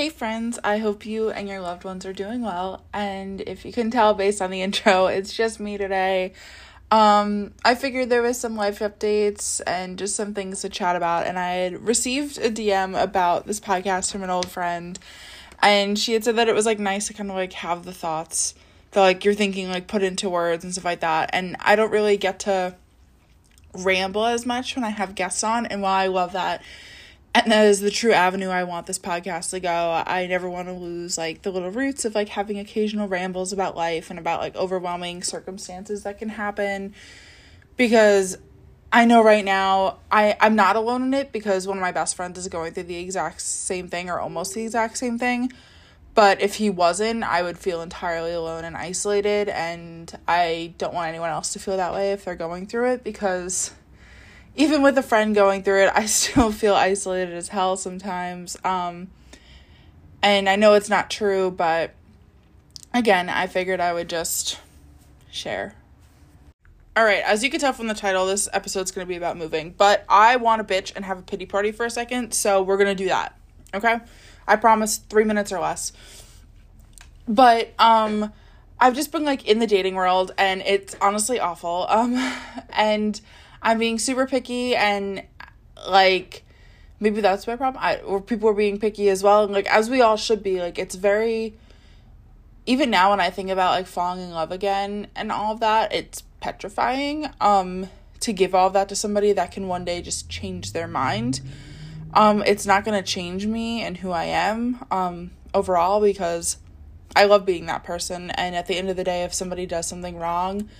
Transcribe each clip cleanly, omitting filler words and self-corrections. Hey friends, I hope you and your loved ones are doing well, and if you can tell based on the intro, it's just me today. I figured there was some life updates and just some things to chat about, and I had received a DM about this podcast from an old friend, and she had said that it was, nice to kind of, have the thoughts that, you're thinking, put into words and stuff like that, and I don't really get to ramble as much when I have guests on, and while I love that, and that is the true avenue I want this podcast to go. I never want to lose, the little roots of, having occasional rambles about life and about, overwhelming circumstances that can happen. Because I know right now I'm not alone in it, because one of my best friends is going through the exact same thing or almost the exact same thing. But if he wasn't, I would feel entirely alone and isolated. And I don't want anyone else to feel that way if they're going through it, because even with a friend going through it, I still feel isolated as hell sometimes. And I know it's not true, but again, I figured I would just share. All right, as you can tell from the title, this episode's going to be about moving, but I want to bitch and have a pity party for a second, so we're going to do that, okay? I promise 3 minutes or less. But I've just been, in the dating world, and it's honestly awful, and I'm being super picky, and, maybe that's my problem, or people are being picky as well, and, as we all should be, it's very, even now when I think about, falling in love again and all of that, it's petrifying, to give all that to somebody that can one day just change their mind. It's not gonna change me and who I am, overall, because I love being that person, and at the end of the day, if somebody does something wrong,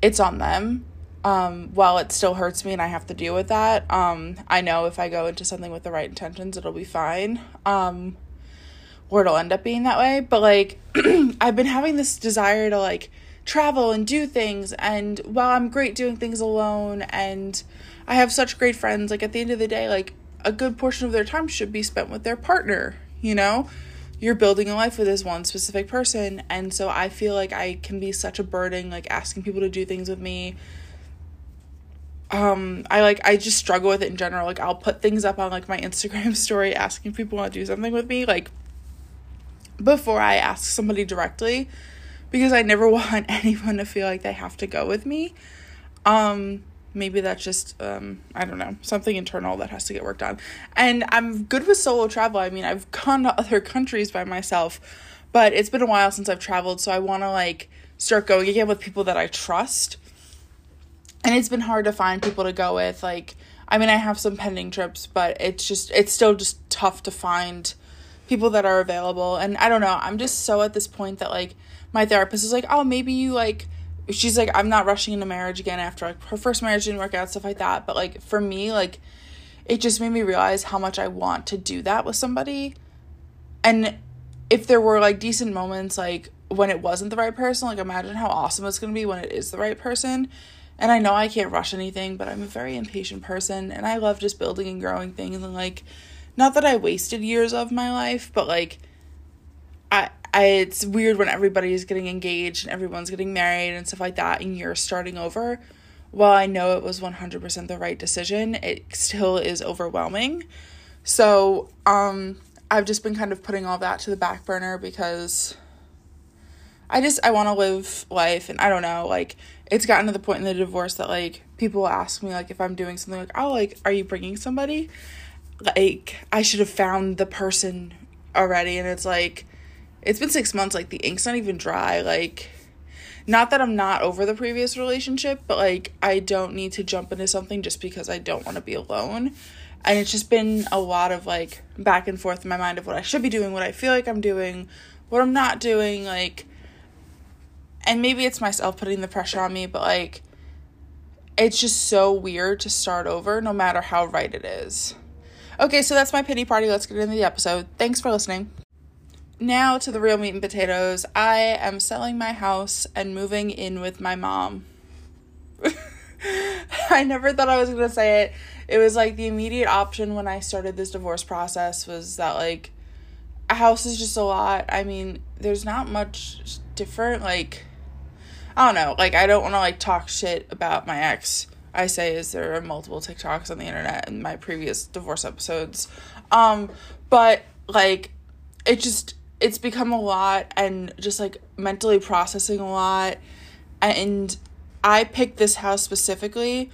it's on them. While it still hurts me and I have to deal with that, I know if I go into something with the right intentions, it'll be fine, or it'll end up being that way, but, I've been having this desire to, travel and do things, and while I'm great doing things alone, and I have such great friends, at the end of the day, a good portion of their time should be spent with their partner, you know? You're building a life with this one specific person, and so I feel like I can be such a burden, asking people to do things with me. I just struggle with it in general. I'll put things up on, my Instagram story asking if people want to do something with me, before I ask somebody directly, because I never want anyone to feel like they have to go with me. Maybe that's just, I don't know, something internal that has to get worked on. And I'm good with solo travel. I mean, I've gone to other countries by myself, but it's been a while since I've traveled, so I want to, start going again with people that I trust. And it's been hard to find people to go with, I mean, I have some pending trips, but it's still just tough to find people that are available, and I don't know, I'm just so at this point that, my therapist is oh, maybe you, she's I'm not rushing into marriage again after, her first marriage didn't work out, stuff like that, but, for me, it just made me realize how much I want to do that with somebody, and if there were, decent moments, when it wasn't the right person, imagine how awesome it's gonna be when it is the right person. And I know I can't rush anything, but I'm a very impatient person, and I love just building and growing things, and, not that I wasted years of my life, but, I it's weird when everybody's getting engaged and everyone's getting married and stuff like that, and you're starting over. While I know it was 100% the right decision, it still is overwhelming. So, I've just been kind of putting all that to the back burner, because I want to live life, and I don't know, it's gotten to the point in the divorce that, people ask me, if I'm doing something, oh, are you bringing somebody? I should have found the person already, and it's, it's been 6 months, the ink's not even dry, not that I'm not over the previous relationship, but, I don't need to jump into something just because I don't want to be alone, and it's just been a lot of, back and forth in my mind of what I should be doing, what I feel like I'm doing, what I'm not doing, and maybe it's myself putting the pressure on me, but, it's just so weird to start over no matter how right it is. Okay, so that's my pity party. Let's get into the episode. Thanks for listening. Now to the real meat and potatoes. I am selling my house and moving in with my mom. I never thought I was going to say it. It was, the immediate option when I started this divorce process was that, a house is just a lot. I mean, there's not much different, I don't know. I don't want to, talk shit about my ex. I say is there are multiple TikToks on the internet in my previous divorce episodes. But, it's become a lot, and just like mentally processing a lot. And I picked this house specifically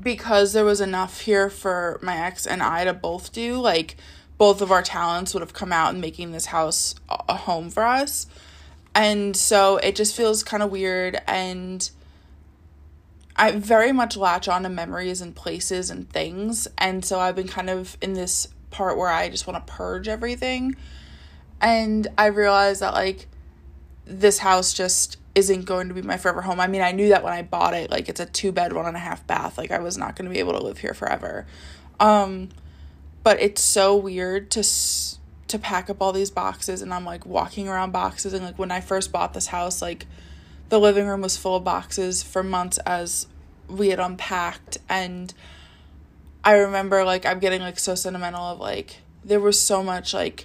because there was enough here for my ex and I to both do. Like, both of our talents would have come out in making this house a home for us. And so it just feels kind of weird, and I very much latch on to memories and places and things. And so I've been kind of in this part where I just want to purge everything. And I realized that, like, this house just isn't going to be my forever home. I mean, I knew that when I bought it. Like, it's a 2-bed, 1.5-bath. Like, I was not going to be able to live here forever. But it's so weird to pack up all these boxes, and I'm, like, walking around boxes. And, like, when I first bought this house, like, the living room was full of boxes for months as we had unpacked. And I remember, like, I'm getting, like, so sentimental of, like, there was so much, like,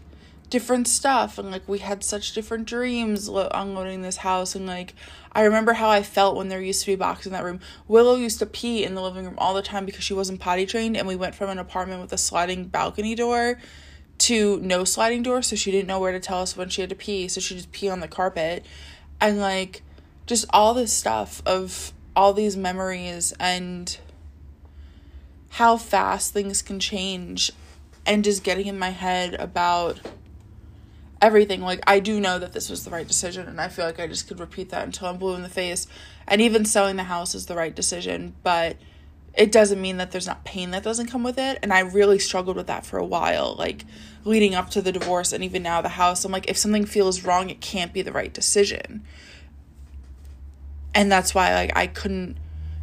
different stuff, and, like, we had such different dreams unloading this house. And, like, I remember how I felt when there used to be boxes in that room. Willow used to pee in the living room all the time because she wasn't potty trained, and we went from an apartment with a sliding balcony door to no sliding door, so she didn't know where to tell us when she had to pee, so she'd just pee on the carpet. And, like, just all this stuff of all these memories and how fast things can change, and just getting in my head about everything. Like, I do know that this was the right decision, and I feel like I just could repeat that until I'm blue in the face. And even selling the house is the right decision, but it doesn't mean that there's not pain that doesn't come with it. And I really struggled with that for a while, like, leading up to the divorce, and even now the house. I'm like, if something feels wrong, it can't be the right decision. And that's why, like, I couldn't,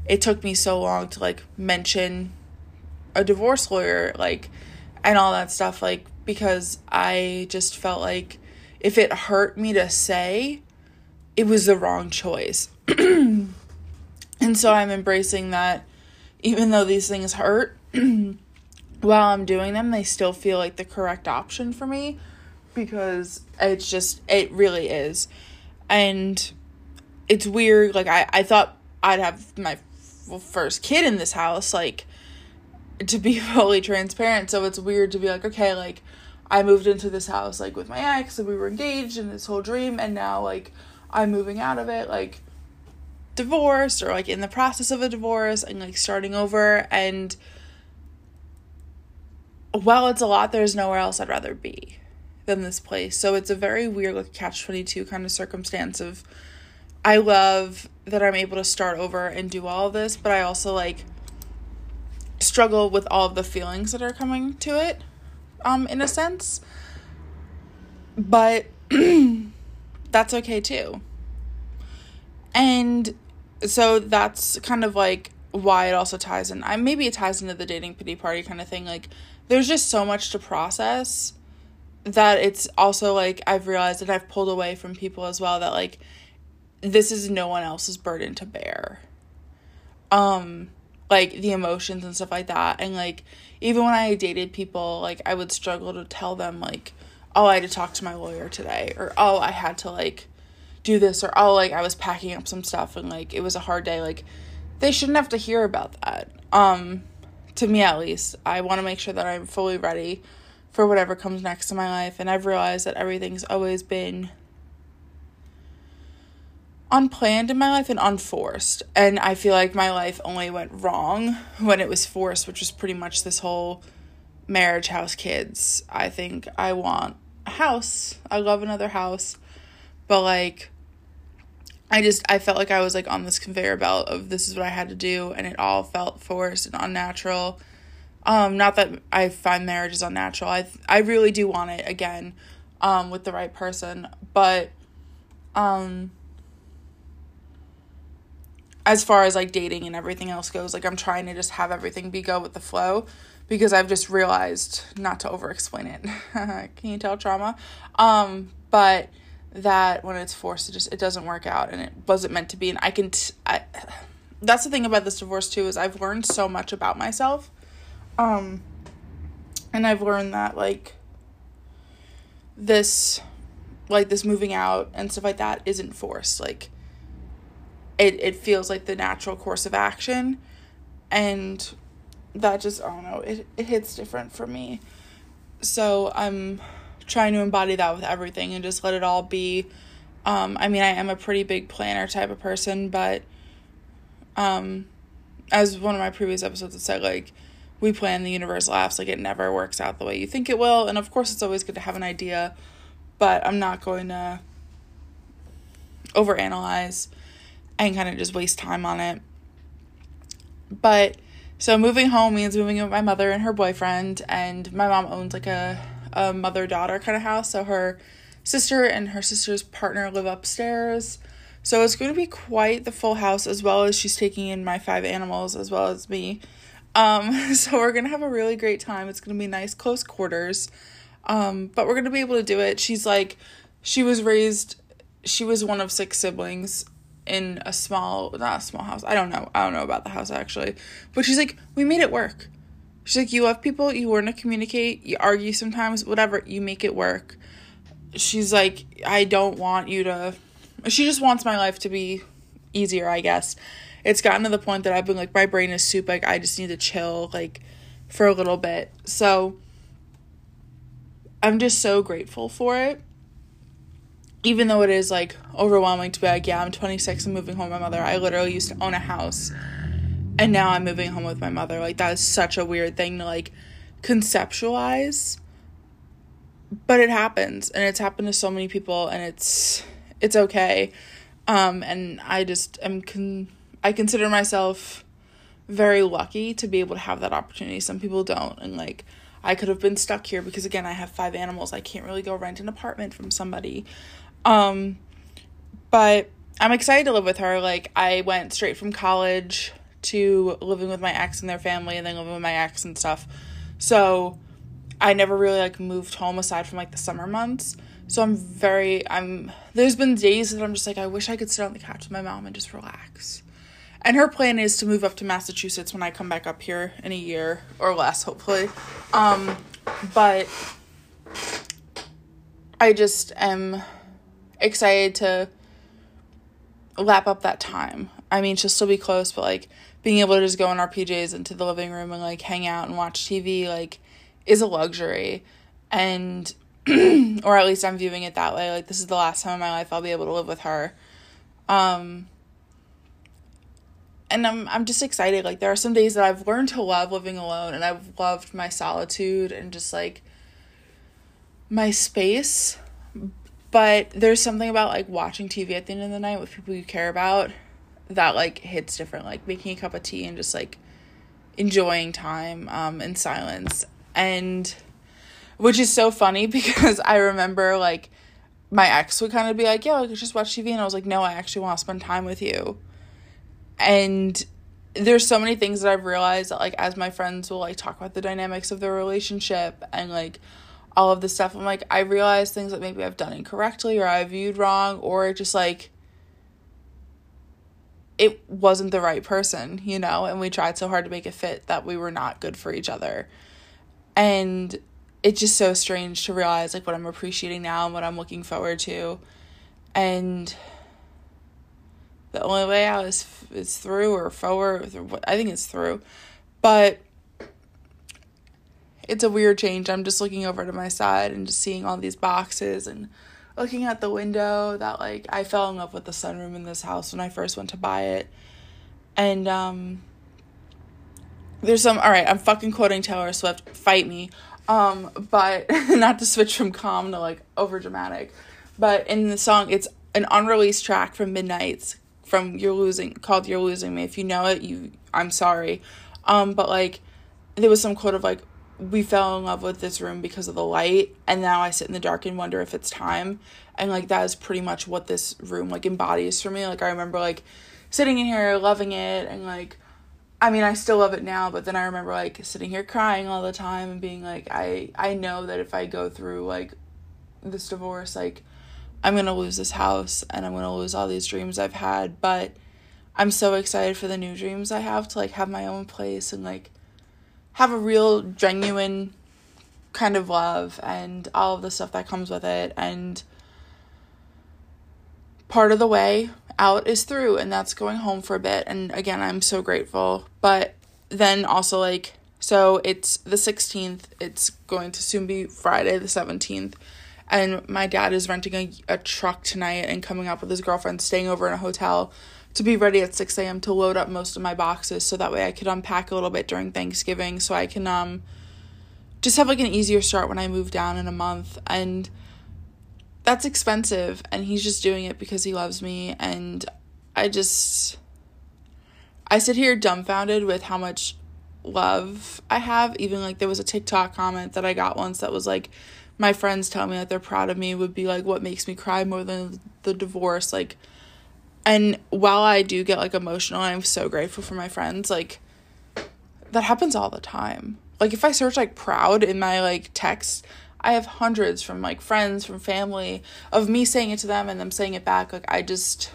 it took me so long to, like, mention a divorce lawyer, like, and all that stuff, like, because I just felt like if it hurt me to say, it was the wrong choice. And so I'm embracing that even though these things hurt, while I'm doing them, they still feel like the correct option for me, because it's just, it really is. And it's weird, like, I thought I'd have my first kid in this house, like, to be fully transparent. So it's weird to be like, okay, like, I moved into this house, like, with my ex, and we were engaged in this whole dream, and now, like, I'm moving out of it, like, divorced, or, like, in the process of a divorce, and, like, starting over. And while it's a lot, there's nowhere else I'd rather be than this place. So it's a very weird, like, catch-22 kind of circumstance of, I love that I'm able to start over and do all of this, but I also, like, struggle with all of the feelings that are coming to it, in a sense. But that's okay, too. And so that's kind of, like, why it also ties in. Maybe it ties into the dating pity party kind of thing. Like, there's just so much to process that it's also, like, I've realized that I've pulled away from people as well, that, like, this is no one else's burden to bear. Like, the emotions and stuff like that. And, like, even when I dated people, like, I would struggle to tell them, like, oh, I had to talk to my lawyer today, or, oh, I had to, like, do this, or, oh, like, I was packing up some stuff, and, like, it was a hard day. Like, they shouldn't have to hear about that. To me, at least. I want to make sure that I'm fully ready for whatever comes next in my life. And I've realized that everything's always been unplanned in my life and unforced. And I feel like my life only went wrong when it was forced, which was pretty much this whole marriage, house, kids. I think I want a house. I love another house. But, like, I felt like I was, like, on this conveyor belt of this is what I had to do, and it all felt forced and unnatural. Not that I find marriage is unnatural. I really do want it again, with the right person. But, as far as, like, dating and everything else goes, like, I'm trying to just have everything go with the flow, because I've just realized, not to over-explain it, can you tell trauma? But that when it's forced, it doesn't work out, and it wasn't meant to be. And that's the thing about this divorce, too, is I've learned so much about myself, and I've learned that, like, this moving out and stuff like that isn't forced, like, It feels like the natural course of action, and that just, I don't know, it hits different for me. So I'm trying to embody that with everything and just let it all be. I mean, I am a pretty big planner type of person, but as one of my previous episodes had said, like, we plan, the universe laughs, like, it never works out the way you think it will. And of course it's always good to have an idea, but I'm not going to overanalyze and kind of just waste time on it. But so moving home means moving in with my mother and her boyfriend, and my mom owns like a mother-daughter kind of house, so her sister and her sister's partner live upstairs. So it's going to be quite the full house, as well as she's taking in my 5 animals as well as me. So we're going to have a really great time. It's going to be nice close quarters, but we're going to be able to do it. She's like, she was one of 6 siblings in not a small house. I don't know about the house actually, but she's like, we made it work. She's like, you love people, you learn to communicate, you argue sometimes, whatever, you make it work. She's like, she just wants my life to be easier, I guess. It's gotten to the point that I've been like, my brain is soup, like, I just need to chill, like, for a little bit. So I'm just so grateful for it. Even though it is, like, overwhelming to be like, yeah, I'm 26 and moving home with my mother. I literally used to own a house, and now I'm moving home with my mother. Like, that is such a weird thing to, like, conceptualize. But it happens, and it's happened to so many people, and it's okay. And I just am I consider myself very lucky to be able to have that opportunity. Some people don't, and, like, I could have been stuck here because, again, I have 5 animals. I can't really go rent an apartment from somebody. But I'm excited to live with her. Like, I went straight from college to living with my ex and their family, and then living with my ex and stuff. So I never really, like, moved home aside from, like, the summer months. So there's been days that I'm just like, I wish I could sit on the couch with my mom and just relax. And her plan is to move up to Massachusetts when I come back up here in a year or less, hopefully. But I just am excited to lap up that time. I mean, she'll still be close, but, like, being able to just go in our PJs into the living room and, like, hang out and watch TV, like, is a luxury. And, or at least I'm viewing it that way. Like, this is the last time in my life I'll be able to live with her. And I'm just excited. Like, there are some days that I've learned to love living alone, and I've loved my solitude and just, like, my space. But there's something about, like, watching TV at the end of the night with people you care about that, like, hits different. Like, making a cup of tea and just, like, enjoying time in silence. And which is so funny because I remember, like, my ex would kind of be like, yeah, let's just watch TV. And I was like, no, I actually want to spend time with you. And there's so many things that I've realized that, like, as my friends will, like, talk about the dynamics of their relationship and, like, all of this stuff, I'm like, I realize things that maybe I've done incorrectly or I viewed wrong, or just, like, it wasn't the right person, you know, and we tried so hard to make it fit that we were not good for each other. And it's just so strange to realize, like, what I'm appreciating now and what I'm looking forward to. And the only way out is through or forward. I think it's through. But it's a weird change. I'm just looking over to my side and just seeing all these boxes and looking out the window that, like, I fell in love with the sunroom in this house when I first went to buy it. And all right, I'm fucking quoting Taylor Swift. Fight me. But not to switch from calm to, like, over dramatic. But in the song, it's an unreleased track from Midnight's. From called You're Losing Me. If you know it, I'm sorry. But, like, there was some quote of, like, we fell in love with this room because of the light, and now I sit in the dark and wonder if it's time. And, like, that is pretty much what this room, like, embodies for me. Like, I remember, like, sitting in here loving it, and, like, I mean, I still love it now, but then I remember, like, sitting here crying all the time and being like, I know that if I go through, like, this divorce, like, I'm going to lose this house, and I'm going to lose all these dreams I've had, but I'm so excited for the new dreams I have to, like, have my own place and, like, have a real, genuine kind of love and all of the stuff that comes with it. And part of the way out is through, and that's going home for a bit. And, again, I'm so grateful. But then also, like, So it's the 16th. It's going to soon be Friday the 17th. And my dad is renting a truck tonight and coming up with his girlfriend, staying over in a hotel to be ready at 6 a.m. to load up most of my boxes so that way I could unpack a little bit during Thanksgiving so I can just have like an easier start when I move down in a month. And that's expensive, and he's just doing it because he loves me, and I sit here dumbfounded with how much love I have. Even like there was a TikTok comment that I got once that was like, my friends tell me that they're proud of me would be like what makes me cry more than the divorce. Like, and while I do get like emotional, I'm so grateful for my friends, like that happens all the time. Like if I search like proud in my like text, I have hundreds from like friends, from family, of me saying it to them and them saying it back. Like I just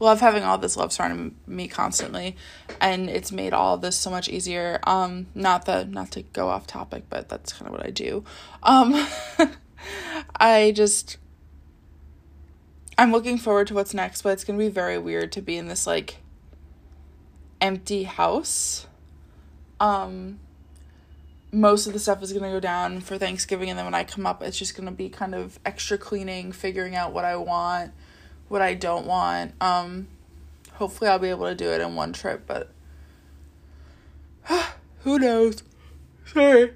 love having all this love surrounding me constantly, and it's made all this so much easier. Not to go off topic, but that's kind of what I do. I'm looking forward to what's next, but it's gonna be very weird to be in this like empty house. Most of the stuff is gonna go down for Thanksgiving, and then when I come up, it's just gonna be kind of extra cleaning, figuring out what I want, what I don't want. Hopefully I'll be able to do it in one trip, but who knows? Sorry.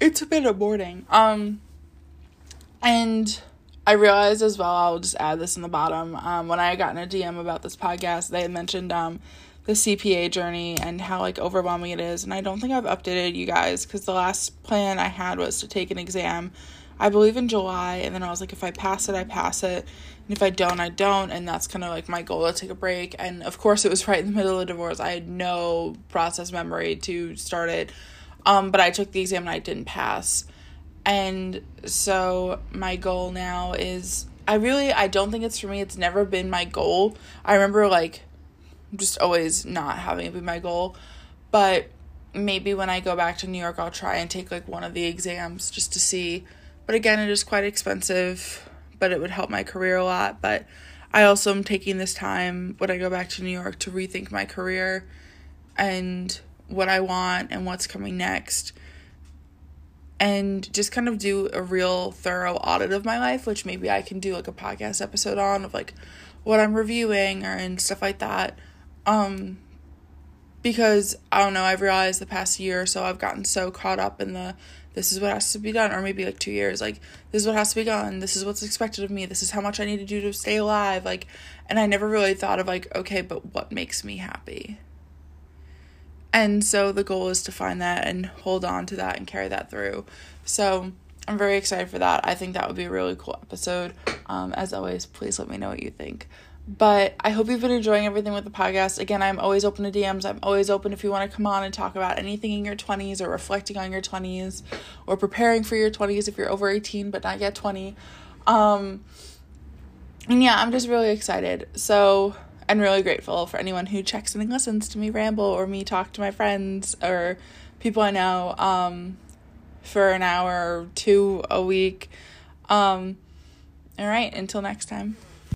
It's a bit aborting. And I realized as well, I'll just add this in the bottom, when I got in a DM about this podcast, they had mentioned the CPA journey and how like overwhelming it is. And I don't think I've updated you guys because the last plan I had was to take an exam, I believe in July, and then I was like, if I pass it, I pass it, and if I don't, I don't, and that's kind of like my goal, to take a break. And of course, it was right in the middle of the divorce. I had no process memory to start it, but I took the exam and I didn't pass. And so my goal now is, I don't think it's for me. It's never been my goal. I remember like just always not having it be my goal, but maybe when I go back to New York, I'll try and take like one of the exams just to see. But again, it is quite expensive, but it would help my career a lot. But I also am taking this time when I go back to New York to rethink my career and what I want and what's coming next, and just kind of do a real thorough audit of my life, which maybe I can do like a podcast episode on, of like what I'm reviewing and stuff like that. Because I don't know, I've realized the past year or so I've gotten so caught up in this is what has to be done, or maybe like 2 years, like this is what has to be done, this is what's expected of me, this is how much I need to do to stay alive, like, and I never really thought of like, okay, but what makes me happy? And so the goal is to find that and hold on to that and carry that through. So I'm very excited for that. I think that would be a really cool episode. As always, please let me know what you think. But I hope you've been enjoying everything with the podcast. Again, I'm always open to DMs. I'm always open if you want to come on and talk about anything in your 20s, or reflecting on your 20s, or preparing for your 20s if you're over 18 but not yet 20. And yeah, I'm just really excited. So I'm really grateful for anyone who checks in and listens to me ramble, or me talk to my friends or people I know for an hour or two a week. All right, until next time.